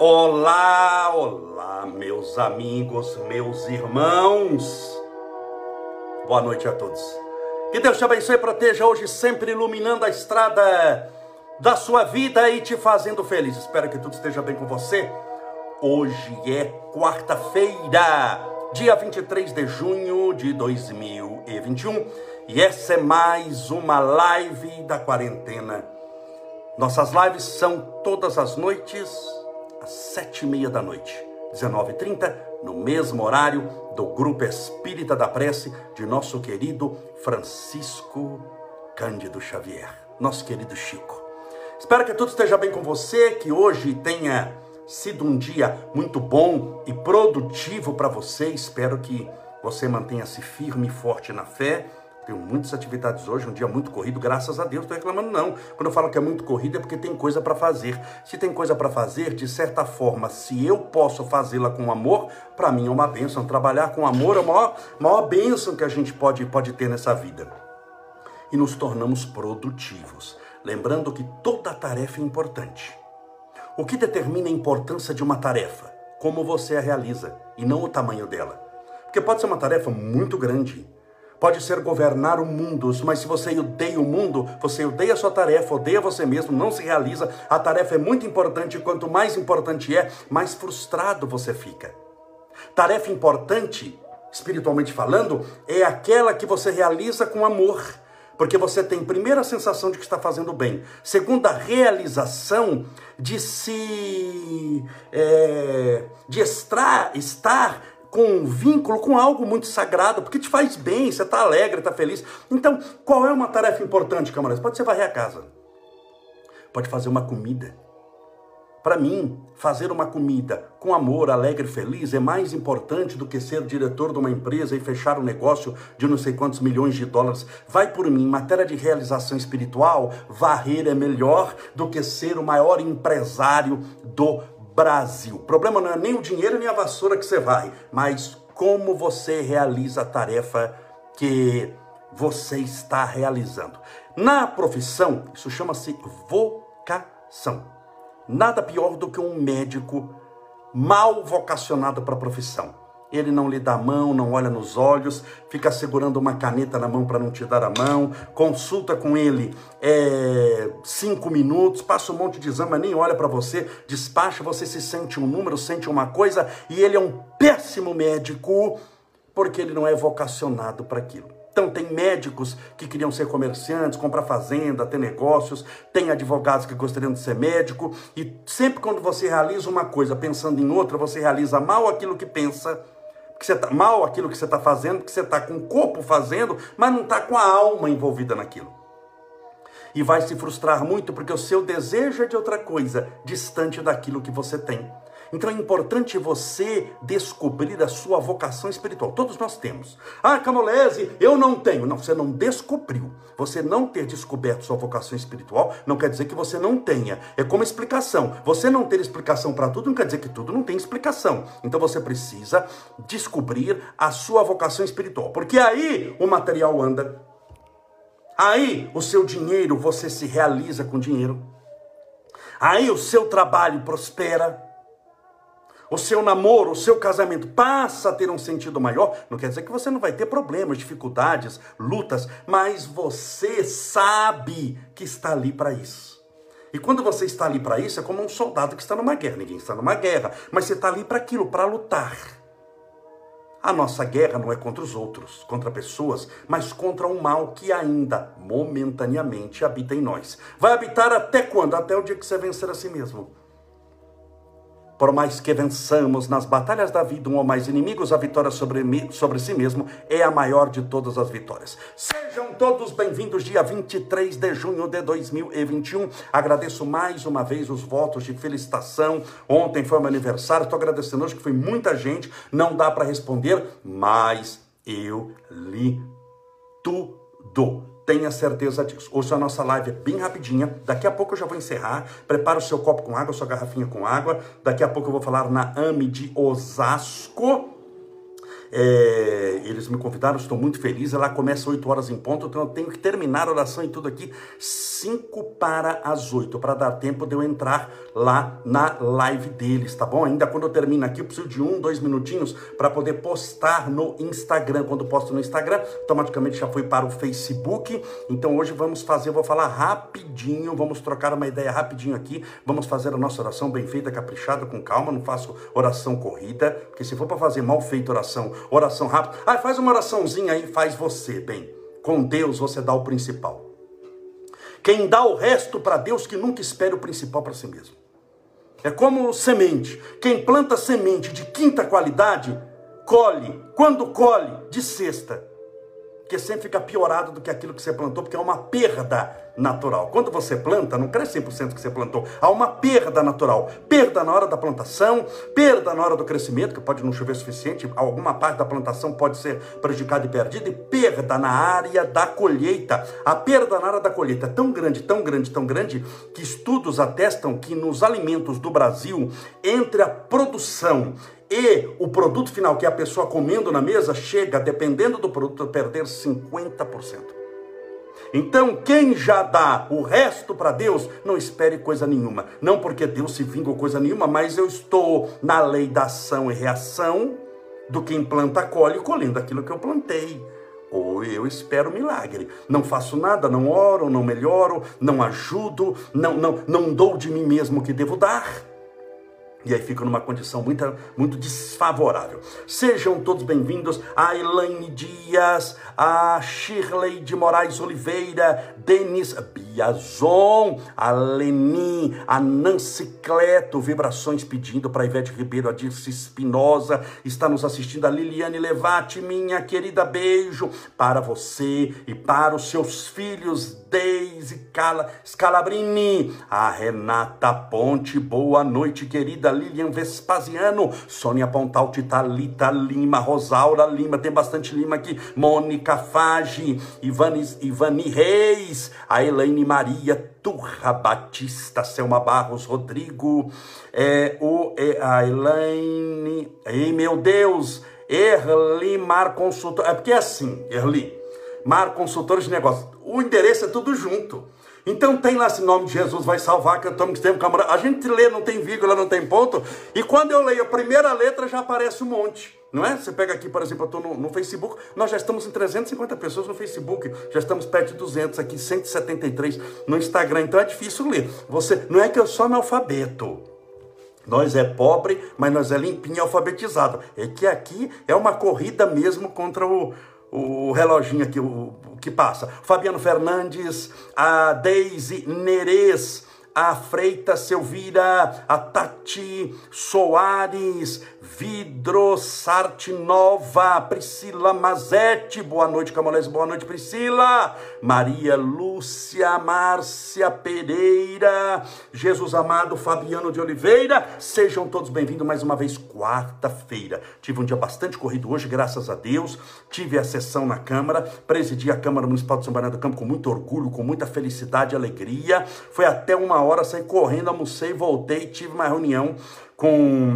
Olá, olá, meus amigos, meus irmãos. Boa noite a todos. Que Deus te abençoe e proteja hoje, sempre iluminando a estrada da sua vida e te fazendo feliz. Espero que tudo esteja bem com você. Hoje é quarta-feira, dia 23 de junho de 2021. E essa é mais uma live da quarentena. Nossas lives são todas as noites, às 7h30 da noite, 19h30, no mesmo horário do Grupo Espírita da Prece de nosso querido Francisco Cândido Xavier, nosso querido Chico. Espero que tudo esteja bem com você, que hoje tenha sido um dia muito bom e produtivo para você. Espero que você mantenha-se firme e forte na fé. Tenho muitas atividades hoje, um dia muito corrido, graças a Deus, não estou reclamando não. Quando eu falo que é muito corrido é porque tem coisa para fazer. Se tem coisa para fazer, de certa forma, se eu posso fazê-la com amor, para mim é uma bênção. Trabalhar com amor é a maior bênção que a gente pode ter nessa vida. E nos tornamos produtivos. Lembrando que toda tarefa é importante. O que determina a importância de uma tarefa? Como você a realiza e não o tamanho dela. Porque pode ser uma tarefa muito grande. Pode ser governar o mundo, mas se você odeia o mundo, você odeia a sua tarefa, odeia você mesmo, não se realiza. A tarefa é muito importante, e quanto mais importante é, mais frustrado você fica. Tarefa importante, espiritualmente falando, é aquela que você realiza com amor. Porque você tem, primeiro, a sensação de que está fazendo bem. Segundo, a realização de estar com um vínculo, com algo muito sagrado, porque te faz bem, você está alegre, está feliz. Então, qual é uma tarefa importante, camaradas? Pode ser varrer a casa, pode fazer uma comida. Para mim, fazer uma comida com amor, alegre e feliz é mais importante do que ser diretor de uma empresa e fechar um negócio de não sei quantos milhões de dólares. Vai por mim, em matéria de realização espiritual, varrer é melhor do que ser o maior empresário do Brasil. O problema não é nem o dinheiro nem a vassoura que você vai, mas como você realiza a tarefa que você está realizando. Na profissão, isso chama-se vocação. Nada pior do que um médico mal vocacionado para a profissão. Ele não lhe dá a mão, não olha nos olhos, fica segurando uma caneta na mão para não te dar a mão, consulta com ele 5 minutos, passa um monte de exame, mas nem olha para você, despacha, você se sente um número, sente uma coisa, e ele é um péssimo médico, porque ele não é vocacionado para aquilo. Então tem médicos que queriam ser comerciantes, comprar fazenda, ter negócios, tem advogados que gostariam de ser médico, e sempre quando você realiza uma coisa pensando em outra, você realiza mal aquilo que pensa, que você tá mal aquilo que você está fazendo, que você está com o corpo fazendo, mas não está com a alma envolvida naquilo. E vai se frustrar muito porque o seu desejo é de outra coisa, distante daquilo que você tem. Então é importante você descobrir a sua vocação espiritual. Todos nós temos. Ah, Camolese, eu não tenho. Não, você não descobriu. Você não ter descoberto sua vocação espiritual não quer dizer que você não tenha. É como explicação. Você não ter explicação para tudo não quer dizer que tudo não tem explicação. Então você precisa descobrir a sua vocação espiritual. Porque aí o material anda. Aí o seu dinheiro, você se realiza com dinheiro. Aí o seu trabalho prospera. O seu namoro, o seu casamento passa a ter um sentido maior. Não quer dizer que você não vai ter problemas, dificuldades, lutas, mas você sabe que está ali para isso. E quando você está ali para isso, é como um soldado que está numa guerra. Ninguém está numa guerra, mas você está ali para aquilo, para lutar. A nossa guerra não é contra os outros, contra pessoas, mas contra um mal que ainda, momentaneamente, habita em nós. Vai habitar até quando? Até o dia que você vencer a si mesmo. Por mais que vençamos nas batalhas da vida um ou mais inimigos, a vitória sobre si mesmo é a maior de todas as vitórias. Sejam todos bem-vindos, dia 23 de junho de 2021. Agradeço mais uma vez os votos de felicitação. Ontem foi meu aniversário, estou agradecendo hoje que foi muita gente. Não dá para responder, mas eu li tudo. Tenha certeza disso. Hoje a nossa live é bem rapidinha. Daqui a pouco eu já vou encerrar. Prepara o seu copo com água, sua garrafinha com água. Daqui a pouco eu vou falar na AME de Osasco. Eles me convidaram, estou muito feliz. Ela começa 8 horas em ponto, então eu tenho que terminar a oração e tudo aqui 5 para as 8, para dar tempo de eu entrar lá na live deles, tá bom? Ainda quando eu termino aqui, eu preciso de 1, 2 minutinhos para poder postar no Instagram. Quando posto no Instagram, automaticamente já foi para o Facebook. Então hoje vamos fazer, eu vou falar rapidinho, vamos trocar uma ideia rapidinho aqui, vamos fazer a nossa oração bem feita, caprichada, com calma. Não faço oração corrida, porque se for para fazer mal feita oração rápida, faz uma oraçãozinha aí, faz você, bem, com Deus você dá o principal. Quem dá o resto para Deus, que nunca espere o principal para si mesmo. É como semente, quem planta semente de quinta qualidade, colhe, quando colhe, de sexta, porque sempre fica piorado do que aquilo que você plantou, porque é uma perda natural. Quando você planta, não cresce 100% do que você plantou, há uma perda natural, perda na hora da plantação, perda na hora do crescimento, que pode não chover o suficiente, alguma parte da plantação pode ser prejudicada e perdida, e perda na área da colheita. A perda na área da colheita é tão grande, tão grande, tão grande, que estudos atestam que nos alimentos do Brasil, entre a produção e o produto final, que é a pessoa comendo na mesa, chega, dependendo do produto, a perder 50%. Então, quem já dá o resto para Deus, não espere coisa nenhuma. Não porque Deus se vinga ou coisa nenhuma, mas eu estou na lei da ação e reação, do quem planta, colhe, colhendo aquilo que eu plantei. Ou eu espero milagre, não faço nada, não oro, não melhoro, não ajudo, não dou de mim mesmo o que devo dar. E aí fica numa condição muito desfavorável. Sejam todos bem-vindos a Elaine Dias, a Shirley de Moraes Oliveira, Denis Biazon, a Lenin, a Nancy Cleto, vibrações pedindo para Ivete Ribeiro, a Dirce Espinosa, está nos assistindo a Liliane Levati, minha querida, beijo para você e para os seus filhos, Deise Scalabrini, a Renata Ponte, boa noite, querida Lilian Vespasiano, Sônia Pontal, Titalita Lima, Rosaura Lima, tem bastante Lima aqui, Mônica Fage, Ivani Reis, a Elaine Maria Turra Batista, Selma Barros, Rodrigo, a Elaine, ei meu Deus, Erli Mar Consultor, é porque é assim, Erli Mar Consultores de Negócios, o endereço é tudo junto. Então tem lá esse nome de Jesus vai salvar, cantamos que temos camarada. A gente lê, não tem vírgula, não tem ponto. E quando eu leio a primeira letra já aparece um monte, não é? Você pega aqui, por exemplo, eu estou no Facebook. Nós já estamos em 350 pessoas no Facebook. Já estamos perto de 200 aqui, 173 no Instagram. Então é difícil ler. Você, não é que eu sou analfabeto. Nós é pobre, mas nós é limpinho e alfabetizado. É que aqui é uma corrida mesmo contra o reloginho aqui, o que passa. Fabiano Fernandes, a Deise Nerez, a Freita Silvira, a Tati Soares, Vidrosarte Nova, Priscila Mazetti, boa noite, Camolés, boa noite, Priscila, Maria Lúcia, Márcia Pereira, Jesus Amado, Fabiano de Oliveira, sejam todos bem-vindos mais uma vez, quarta-feira. Tive um dia bastante corrido hoje, graças a Deus, tive a sessão na Câmara, presidi a Câmara Municipal de São Bernardo do Campo com muito orgulho, com muita felicidade e alegria, foi até 1 hora, saí correndo, almocei, voltei, tive uma reunião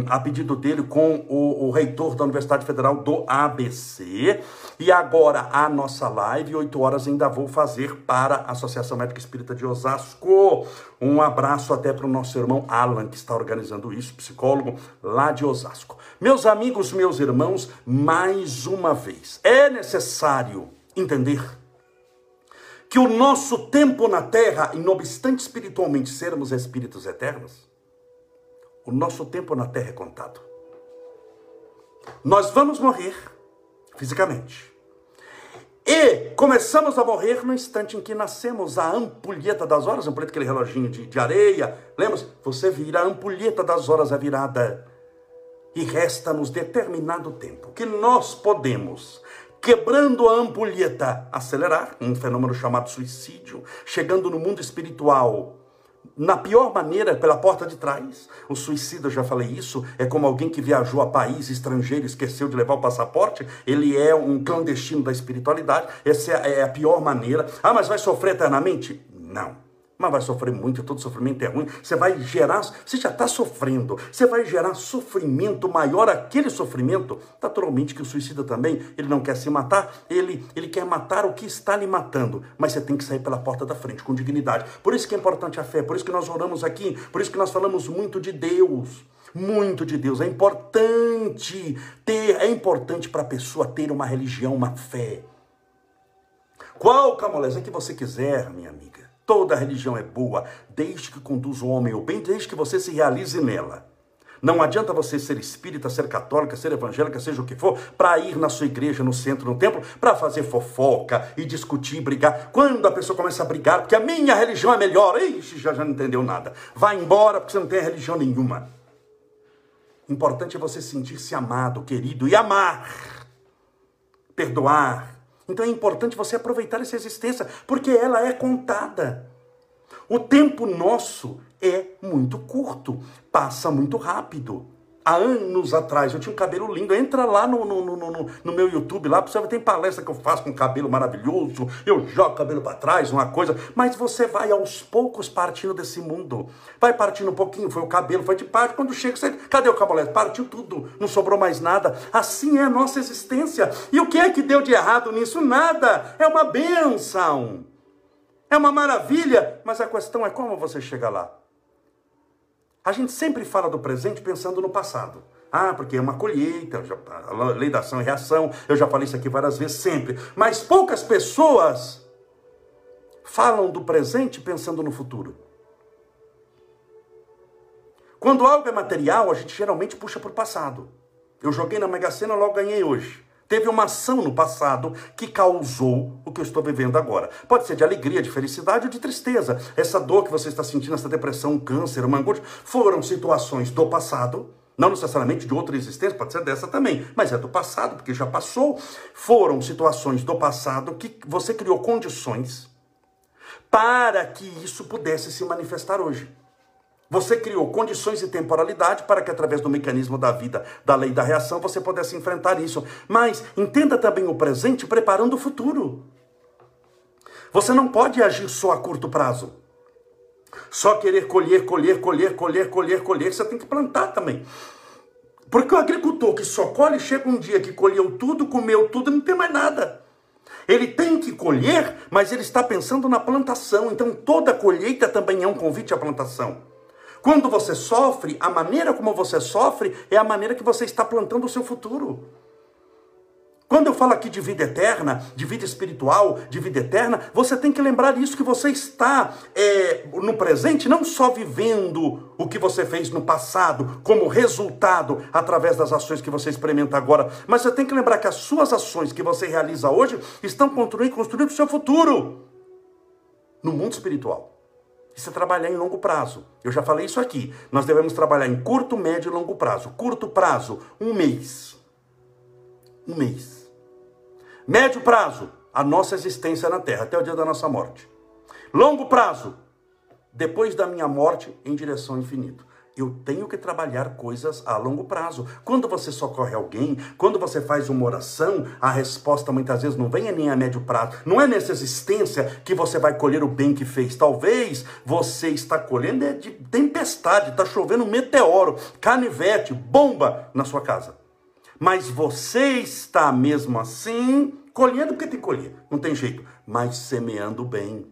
a pedido dele com o reitor da Universidade Federal do ABC. E agora a nossa live, 8 horas ainda vou fazer para a Associação Médica Espírita de Osasco. Um abraço até para o nosso irmão Alan, que está organizando isso, psicólogo lá de Osasco. Meus amigos, meus irmãos, mais uma vez, é necessário entender que o nosso tempo na Terra, inobstante espiritualmente sermos espíritos eternos, o nosso tempo na Terra é contado. Nós vamos morrer fisicamente. E começamos a morrer no instante em que nascemos. A ampulheta das horas, ampulheta, aquele reloginho de areia, lembra-se? Você vira a ampulheta das horas à virada. E resta-nos determinado tempo que nós podemos, quebrando a ampulheta, acelerar, um fenômeno chamado suicídio, chegando no mundo espiritual na pior maneira, pela porta de trás. O suicida, eu já falei isso, é como alguém que viajou a país estrangeiro e esqueceu de levar o passaporte. Ele é um clandestino da espiritualidade. Essa é a pior maneira. Ah, mas vai sofrer eternamente? Não. Mas vai sofrer muito, todo sofrimento é ruim. Você vai gerar, você já está sofrendo, você vai gerar sofrimento maior, aquele sofrimento. Naturalmente que o suicida também, ele não quer se matar, ele quer matar o que está lhe matando. Mas você tem que sair pela porta da frente, com dignidade. Por isso que é importante a fé, por isso que nós oramos aqui, por isso que nós falamos muito de Deus. Muito de Deus. É importante ter, é importante para a pessoa ter uma religião, uma fé. Qual camoleza que você quiser, minha amiga. Toda religião é boa, desde que conduza o homem ao bem, desde que você se realize nela. Não adianta você ser espírita, ser católica, ser evangélica, seja o que for, para ir na sua igreja, no centro, no templo, para fazer fofoca e discutir, brigar. Quando a pessoa começa a brigar, porque a minha religião é melhor, ixi, já não entendeu nada. Vai embora porque você não tem religião nenhuma. Importante é você sentir-se amado, querido, e amar, perdoar. Então é importante você aproveitar essa existência, porque ela é contada. O tempo nosso é muito curto, passa muito rápido. Há anos atrás, eu tinha um cabelo lindo, entra lá no meu YouTube, lá você vai ter palestra que eu faço com cabelo maravilhoso, eu jogo cabelo para trás, uma coisa, mas você vai aos poucos partindo desse mundo, vai partindo um pouquinho, foi o cabelo, foi de parte, quando chega, você, cadê o cabelo? Partiu tudo, não sobrou mais nada, assim é a nossa existência, e o que é que deu de errado nisso? Nada, é uma bênção, é uma maravilha, mas a questão é como você chega lá. A gente sempre fala do presente pensando no passado. Ah, porque é uma colheita, a lei da ação e reação, eu já falei isso aqui várias vezes, sempre. Mas poucas pessoas falam do presente pensando no futuro. Quando algo é material, a gente geralmente puxa para o passado. Eu joguei na Mega Sena, logo ganhei hoje. Teve uma ação no passado que causou o que eu estou vivendo agora. Pode ser de alegria, de felicidade ou de tristeza. Essa dor que você está sentindo, essa depressão, um câncer, uma angústia, foram situações do passado, não necessariamente de outra existência, pode ser dessa também, mas é do passado, porque já passou. Foram situações do passado que você criou condições para que isso pudesse se manifestar hoje. Você criou condições e temporalidade para que através do mecanismo da vida, da lei da reação, você pudesse enfrentar isso. Mas entenda também o presente preparando o futuro. Você não pode agir só a curto prazo. Só querer colher, você tem que plantar também. Porque o agricultor que só colhe, chega um dia que colheu tudo, comeu tudo e não tem mais nada. Ele tem que colher, mas ele está pensando na plantação. Então toda colheita também é um convite à plantação. Quando você sofre, a maneira como você sofre é a maneira que você está plantando o seu futuro. Quando eu falo aqui de vida eterna, de vida espiritual, de vida eterna, você tem que lembrar isso, que você está no presente, não só vivendo o que você fez no passado, como resultado, através das ações que você experimenta agora, mas você tem que lembrar que as suas ações que você realiza hoje estão construindo o seu futuro no mundo espiritual. Isso é trabalhar em longo prazo. Eu já falei isso aqui. Nós devemos trabalhar em curto, médio e longo prazo. Curto prazo, um mês. Um mês. Médio prazo, a nossa existência na Terra, até o dia da nossa morte. Longo prazo, depois da minha morte, em direção ao infinito. Eu tenho que trabalhar coisas a longo prazo. Quando você socorre alguém, quando você faz uma oração, a resposta muitas vezes não vem nem a médio prazo. Não é nessa existência que você vai colher o bem que fez. Talvez você está colhendo de tempestade, está chovendo meteoro, canivete, bomba na sua casa. Mas você está mesmo assim colhendo porque tem que colher, não tem jeito, mas semeando bem.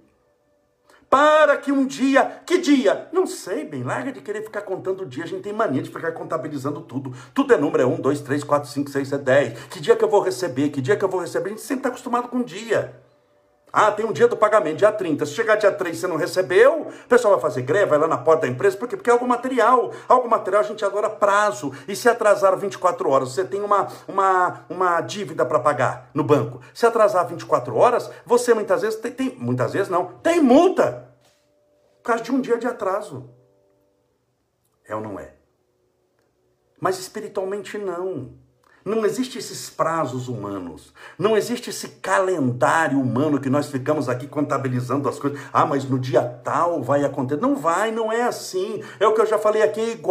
Para que um dia, que dia? Não sei bem, larga de querer ficar contando o dia, a gente tem mania de ficar contabilizando tudo. Tudo é número, é 1, 2, 3, 4, 5, 6, 7, 10. Que dia que eu vou receber? Que dia que eu vou receber? A gente sempre está acostumado com o dia. Ah, tem um dia do pagamento, dia 30. Se chegar dia 3 e você não recebeu, o pessoal vai fazer greve, vai lá na porta da empresa. Por quê? Porque é algo material. Algo material a gente adora prazo. E se atrasar 24 horas, você tem uma dívida para pagar no banco. Se atrasar 24 horas, você muitas vezes tem... Muitas vezes não. Tem multa. Por causa de um dia de atraso. É ou não é? Mas espiritualmente não. Não existem esses prazos humanos, não existe esse calendário humano que nós ficamos aqui contabilizando as coisas. Ah, mas no dia tal vai acontecer. Não vai, não é assim. É o que eu já falei aqui,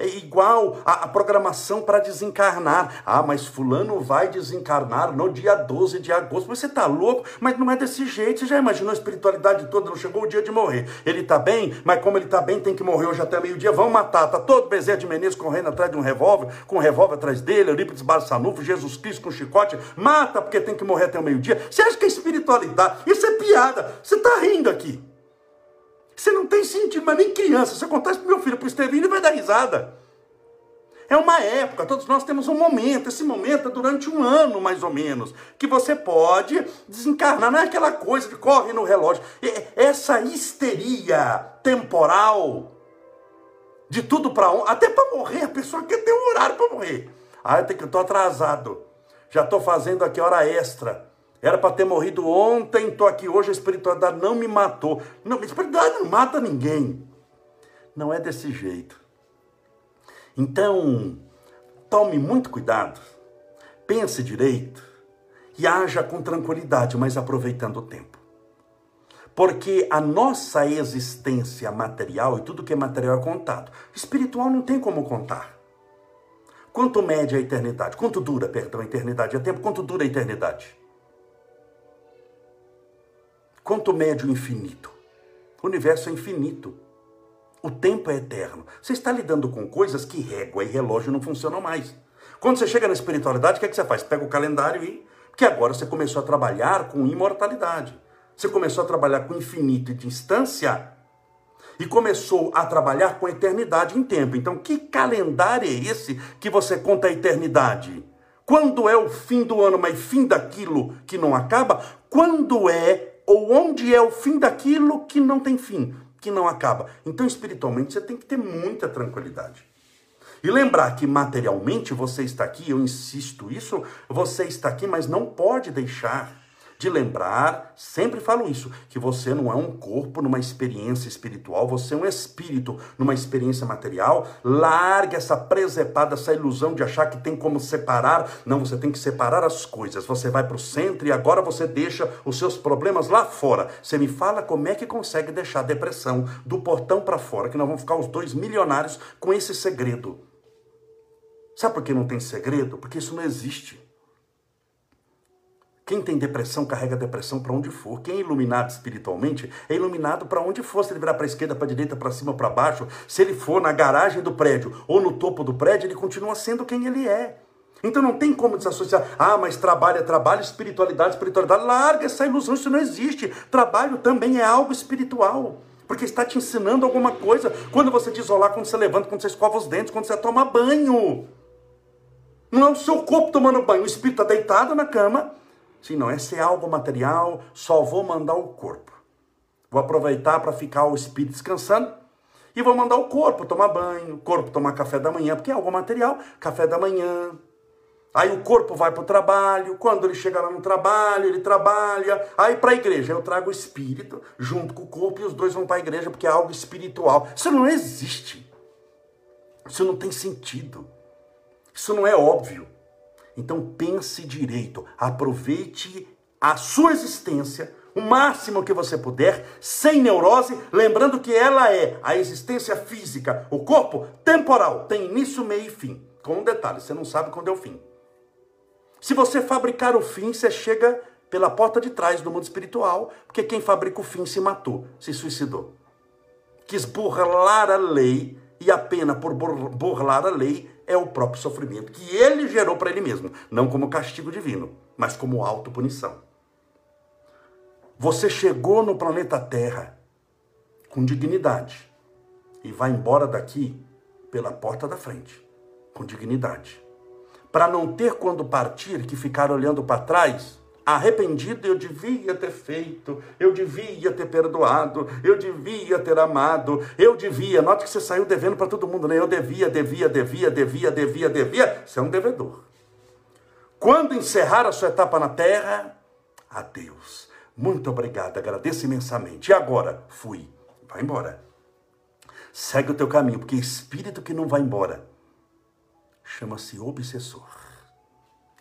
é igual a programação para desencarnar. Ah, mas fulano vai desencarnar no dia 12 de agosto. Você está louco? Mas não é desse jeito. Você já imaginou a espiritualidade toda? Não chegou o dia de morrer. Ele está bem, mas como ele está bem, tem que morrer hoje até meio-dia. Vão matar. Está todo Bezerra de Menezes correndo atrás de um revólver, com um revólver atrás dele, Eurípides Barçanufo, Jesus Cristo com chicote, mata porque tem que morrer até o meio-dia. Você acha que é espiritualidade? Isso é piada. Você está rindo aqui. Você não tem sentido, mas nem criança. Você contar isso para o meu filho, para o Estevinho, ele vai dar risada. É uma época, todos nós temos um momento. Esse momento é durante um ano, mais ou menos, que você pode desencarnar. Não é aquela coisa que corre no relógio. Essa histeria temporal de tudo para onde, até para morrer, a pessoa quer ter um horário para morrer. Ah, eu estou atrasado, já estou fazendo aqui hora extra, era para ter morrido ontem, estou aqui hoje, a espiritualidade não me matou. Não, a espiritualidade não mata ninguém. Não é desse jeito. Então, tome muito cuidado, pense direito e haja com tranquilidade, mas aproveitando o tempo. Porque a nossa existência material, e tudo que é material é contado, espiritual não tem como contar. Quanto mede a eternidade? Quanto dura, perdão, a eternidade? É tempo? Quanto dura a eternidade? Quanto mede o infinito? O universo é infinito. O tempo é eterno. Você está lidando com coisas que régua e relógio não funcionam mais. Quando você chega na espiritualidade, o que é que você faz? Pega o calendário e... Porque agora você começou a trabalhar com imortalidade. Você começou a trabalhar com infinito e distância... E começou a trabalhar com a eternidade em tempo. Então, que calendário é esse que você conta a eternidade? Quando é o fim do ano, mas fim daquilo que não acaba? Quando é ou onde é o fim daquilo que não tem fim, que não acaba? Então, espiritualmente, você tem que ter muita tranquilidade. E lembrar que materialmente você está aqui, eu insisto isso, você está aqui, mas não pode deixar de lembrar, sempre falo isso, que você não é um corpo numa experiência espiritual, você é um espírito numa experiência material. Larga essa presepada, essa ilusão de achar que tem como separar. Não, você tem que separar as coisas. Você vai para o centro e agora você deixa os seus problemas lá fora. Você me fala como é que consegue deixar a depressão do portão para fora, que nós vamos ficar os dois milionários com esse segredo. Sabe por que não tem segredo? Porque isso não existe. Quem tem depressão, carrega a depressão para onde for. Quem é iluminado espiritualmente, é iluminado para onde for. Se ele virar para a esquerda, para a direita, para cima, para baixo, se ele for na garagem do prédio ou no topo do prédio, ele continua sendo quem ele é. Então não tem como desassociar. Ah, mas trabalho é trabalho, espiritualidade é espiritualidade. Larga essa ilusão, isso não existe. Trabalho também é algo espiritual, porque está te ensinando alguma coisa. Quando você desolar, quando você levanta, quando você escova os dentes, quando você toma banho. Não é o seu corpo tomando banho, o espírito está deitado na cama. Sim, não, esse é algo material, só vou mandar o corpo. Vou aproveitar para ficar o espírito descansando e vou mandar o corpo tomar banho, o corpo tomar café da manhã, porque é algo material, café da manhã. Aí o corpo vai para o trabalho, quando ele chega lá no trabalho, ele trabalha. Aí para a igreja, eu trago o espírito junto com o corpo e os dois vão para a igreja, porque é algo espiritual. Isso não existe. Isso não tem sentido. Isso não é óbvio. Então pense direito, aproveite a sua existência o máximo que você puder, sem neurose, lembrando que ela é a existência física, o corpo temporal, tem início, meio e fim. Com um detalhe, você não sabe quando é o fim. Se você fabricar o fim, você chega pela porta de trás do mundo espiritual, porque quem fabrica o fim se matou, se suicidou. Quis burlar a lei, e a pena por burlar a lei é o próprio sofrimento que ele gerou para ele mesmo, não como castigo divino, mas como autopunição. Você chegou no planeta Terra com dignidade e vai embora daqui pela porta da frente, com dignidade. Para não ter quando partir que ficar olhando para trás, arrependido, eu devia ter feito, eu devia ter perdoado, eu devia ter amado, eu devia. Note que você saiu devendo para todo mundo, né? Eu devia. Você é um devedor. Quando encerrar a sua etapa na Terra, adeus. Muito obrigado, agradeço imensamente. E agora? Fui. Vai embora. Segue o teu caminho, porque espírito que não vai embora chama-se obsessor.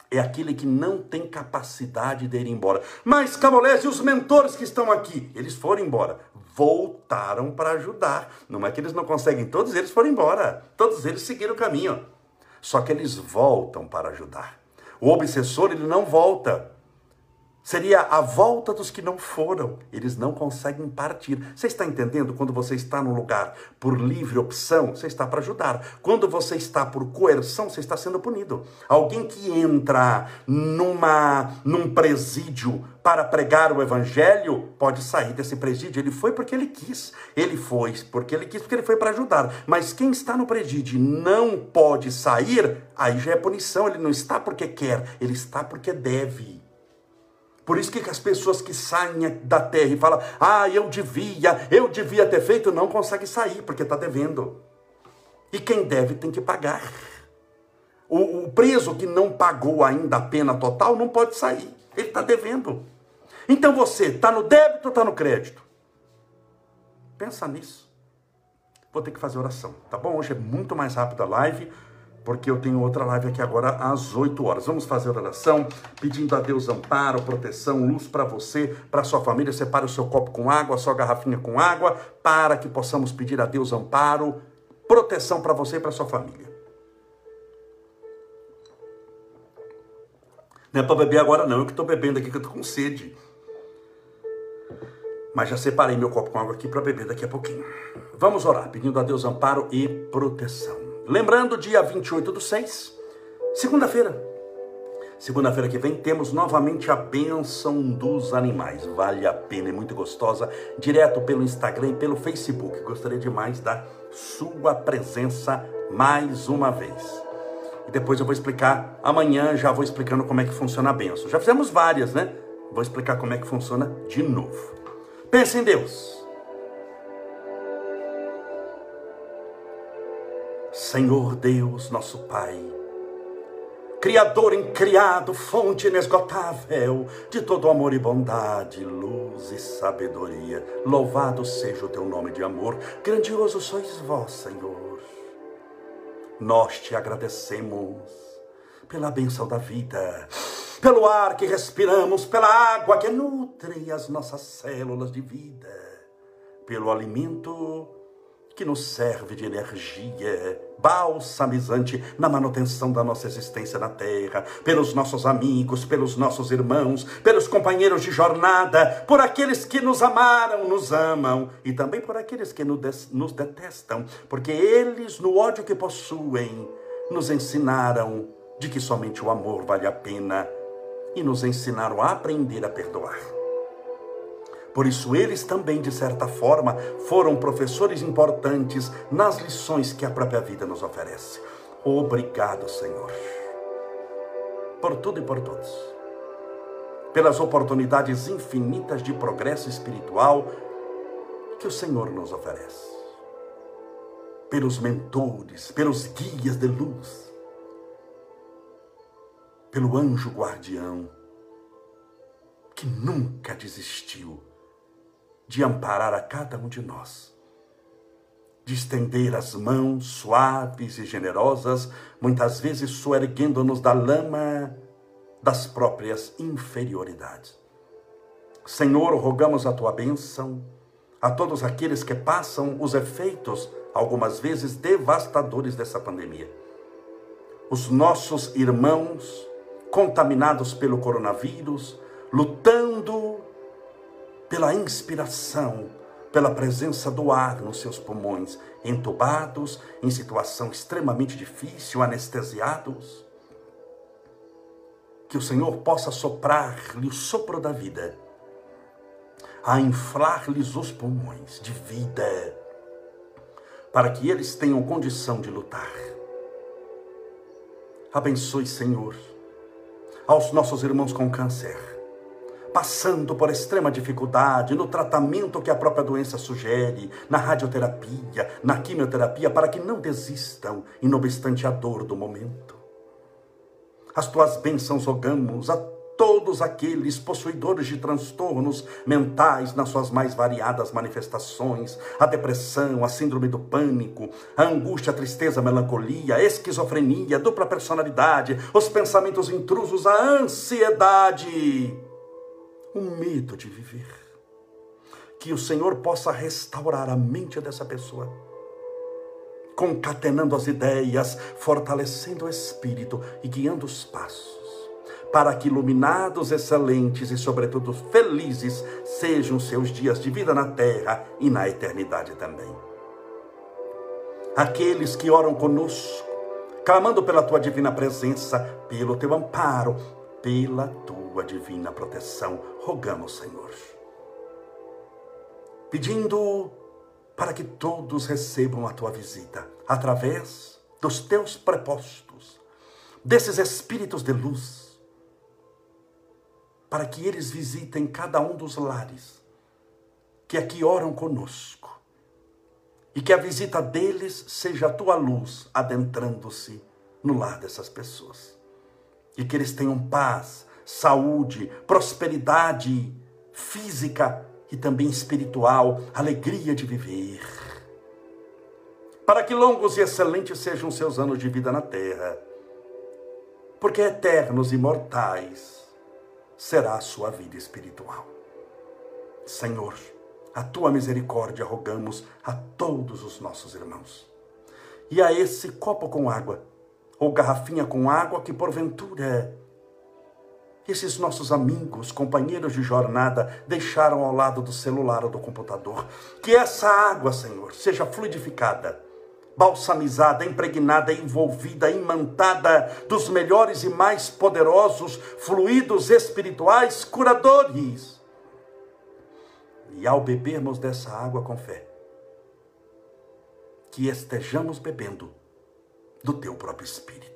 é aquele que não tem capacidade de ir embora. Mas, Camolese, e os mentores que estão aqui? Eles foram embora, voltaram para ajudar. Não é que eles não conseguem, todos eles foram embora. Todos eles seguiram o caminho. Só que eles voltam para ajudar. O obsessor, ele não volta. Seria a volta dos que não foram. Eles não conseguem partir. Você está entendendo? Quando você está num lugar por livre opção, você está para ajudar. Quando você está por coerção, você está sendo punido. Alguém que entra num presídio para pregar o evangelho, pode sair desse presídio. Ele foi porque ele quis. Ele foi porque ele quis, porque ele foi para ajudar. Mas quem está no presídio e não pode sair, aí já é punição. Ele não está porque quer, ele está porque deve. Por isso que as pessoas que saem da terra e falam, ah, eu devia ter feito, não consegue sair, porque está devendo. E quem deve tem que pagar. O preso que não pagou ainda a pena total não pode sair, ele está devendo. Então você está no débito ou está no crédito? Pensa nisso. Vou ter que fazer oração, tá bom? Hoje é muito mais rápida a live, porque eu tenho outra live aqui agora às 8 horas. Vamos fazer oração, pedindo a Deus amparo, proteção, luz para você, para sua família. Separe o seu copo com água, a sua garrafinha com água, para que possamos pedir a Deus amparo, proteção para você e para sua família. Não é para beber agora não, eu que estou bebendo aqui, que eu estou com sede. Mas já separei meu copo com água aqui para beber daqui a pouquinho. Vamos orar, pedindo a Deus amparo e proteção. Lembrando, dia 28/6, segunda-feira. Segunda-feira que vem temos novamente a bênção dos animais. Vale a pena, é muito gostosa. Direto pelo Instagram e pelo Facebook. Gostaria demais da sua presença mais uma vez. E depois eu vou explicar, amanhã já vou explicando como é que funciona a bênção. Já fizemos várias, né? Vou explicar como é que funciona de novo. Pensa em Deus. Senhor Deus, nosso Pai, Criador incriado, fonte inesgotável de todo amor e bondade, luz e sabedoria, louvado seja o teu nome de amor, grandioso sois vós, Senhor. Nós te agradecemos pela bênção da vida, pelo ar que respiramos, pela água que nutre as nossas células de vida, pelo alimento que nos serve de energia balsamizante na manutenção da nossa existência na terra, pelos nossos amigos, pelos nossos irmãos, pelos companheiros de jornada, por aqueles que nos amaram, nos amam, e também por aqueles que nos detestam, porque eles, no ódio que possuem, nos ensinaram de que somente o amor vale a pena e nos ensinaram a aprender a perdoar. Por isso, eles também, de certa forma, foram professores importantes nas lições que a própria vida nos oferece. Obrigado, Senhor, por tudo e por todos. Pelas oportunidades infinitas de progresso espiritual que o Senhor nos oferece. Pelos mentores, pelos guias de luz. Pelo anjo guardião, que nunca desistiu de amparar a cada um de nós, de estender as mãos suaves e generosas, muitas vezes soerguendo-nos da lama das próprias inferioridades. Senhor, rogamos a tua bênção a todos aqueles que passam os efeitos, algumas vezes devastadores, dessa pandemia. Os nossos irmãos contaminados pelo coronavírus, lutando pela inspiração, pela presença do ar nos seus pulmões, entubados, em situação extremamente difícil, anestesiados, que o Senhor possa soprar-lhe o sopro da vida, a inflar-lhes os pulmões de vida, para que eles tenham condição de lutar. Abençoe, Senhor, aos nossos irmãos com câncer, passando por extrema dificuldade no tratamento que a própria doença sugere, na radioterapia, na quimioterapia, para que não desistam, inobstante a dor do momento. As tuas bênçãos rogamos a todos aqueles possuidores de transtornos mentais nas suas mais variadas manifestações, a depressão, a síndrome do pânico, a angústia, a tristeza, a melancolia, a esquizofrenia, a dupla personalidade, os pensamentos intrusos, a ansiedade, o medo de viver. Que o Senhor possa restaurar a mente dessa pessoa, concatenando as ideias, fortalecendo o espírito e guiando os passos, para que iluminados, excelentes e, sobretudo, felizes sejam seus dias de vida na terra e na eternidade também. Aqueles que oram conosco, clamando pela tua divina presença, pelo teu amparo, pela tua divina proteção, rogamos, Senhor, pedindo para que todos recebam a tua visita, através dos teus prepostos, desses espíritos de luz, para que eles visitem cada um dos lares que aqui oram conosco, e que a visita deles seja a tua luz adentrando-se no lar dessas pessoas, e que eles tenham paz, saúde, prosperidade física e também espiritual, alegria de viver, para que longos e excelentes sejam seus anos de vida na terra, porque eternos e mortais será a sua vida espiritual. Senhor, a tua misericórdia rogamos a todos os nossos irmãos, e a esse copo com água, ou garrafinha com água, que porventura esses nossos amigos, companheiros de jornada, deixaram ao lado do celular ou do computador, que essa água, Senhor, seja fluidificada, balsamizada, impregnada, envolvida, imantada dos melhores e mais poderosos fluidos espirituais curadores. E ao bebermos dessa água com fé, que estejamos bebendo do teu próprio Espírito.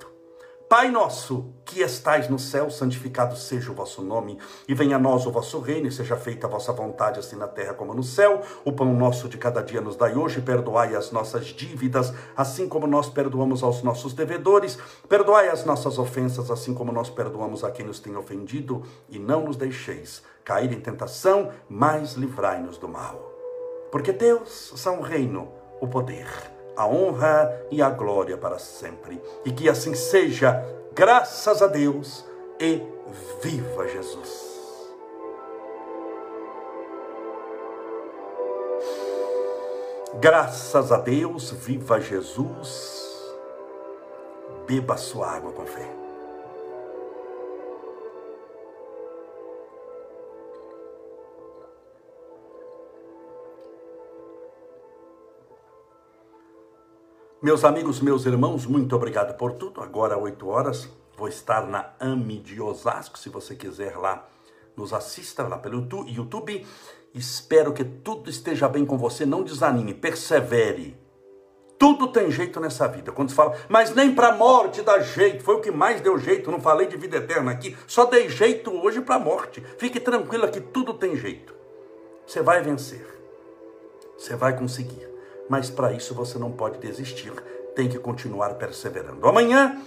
Pai nosso, que estais no céu, santificado seja o vosso nome, e venha a nós o vosso reino, e seja feita a vossa vontade, assim na terra como no céu. O pão nosso de cada dia nos dai hoje, perdoai as nossas dívidas, assim como nós perdoamos aos nossos devedores, perdoai as nossas ofensas, assim como nós perdoamos a quem nos tem ofendido, e não nos deixeis cair em tentação, mas livrai-nos do mal. Porque Deus são o reino, o poder, a honra e a glória para sempre. E que assim seja, graças a Deus, e viva Jesus. Graças a Deus, viva Jesus, beba sua água com fé. Meus amigos, meus irmãos, muito obrigado por tudo. Agora, às 8 horas, vou estar na AME de Osasco. Se você quiser lá, nos assista lá pelo YouTube. Espero que tudo esteja bem com você. Não desanime, persevere. Tudo tem jeito nessa vida. Quando se fala, mas nem para a morte dá jeito. Foi o que mais deu jeito. Não falei de vida eterna aqui. Só dei jeito hoje para a morte. Fique tranquila que tudo tem jeito. Você vai vencer. Você vai conseguir. Mas para isso você não pode desistir, tem que continuar perseverando. Amanhã,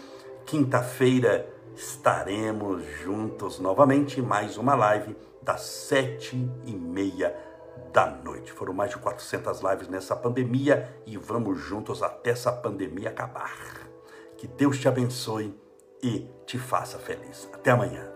quinta-feira, estaremos juntos novamente, mais uma live das 7:30 da noite. Foram mais de 400 lives nessa pandemia e vamos juntos até essa pandemia acabar. Que Deus te abençoe e te faça feliz. Até amanhã.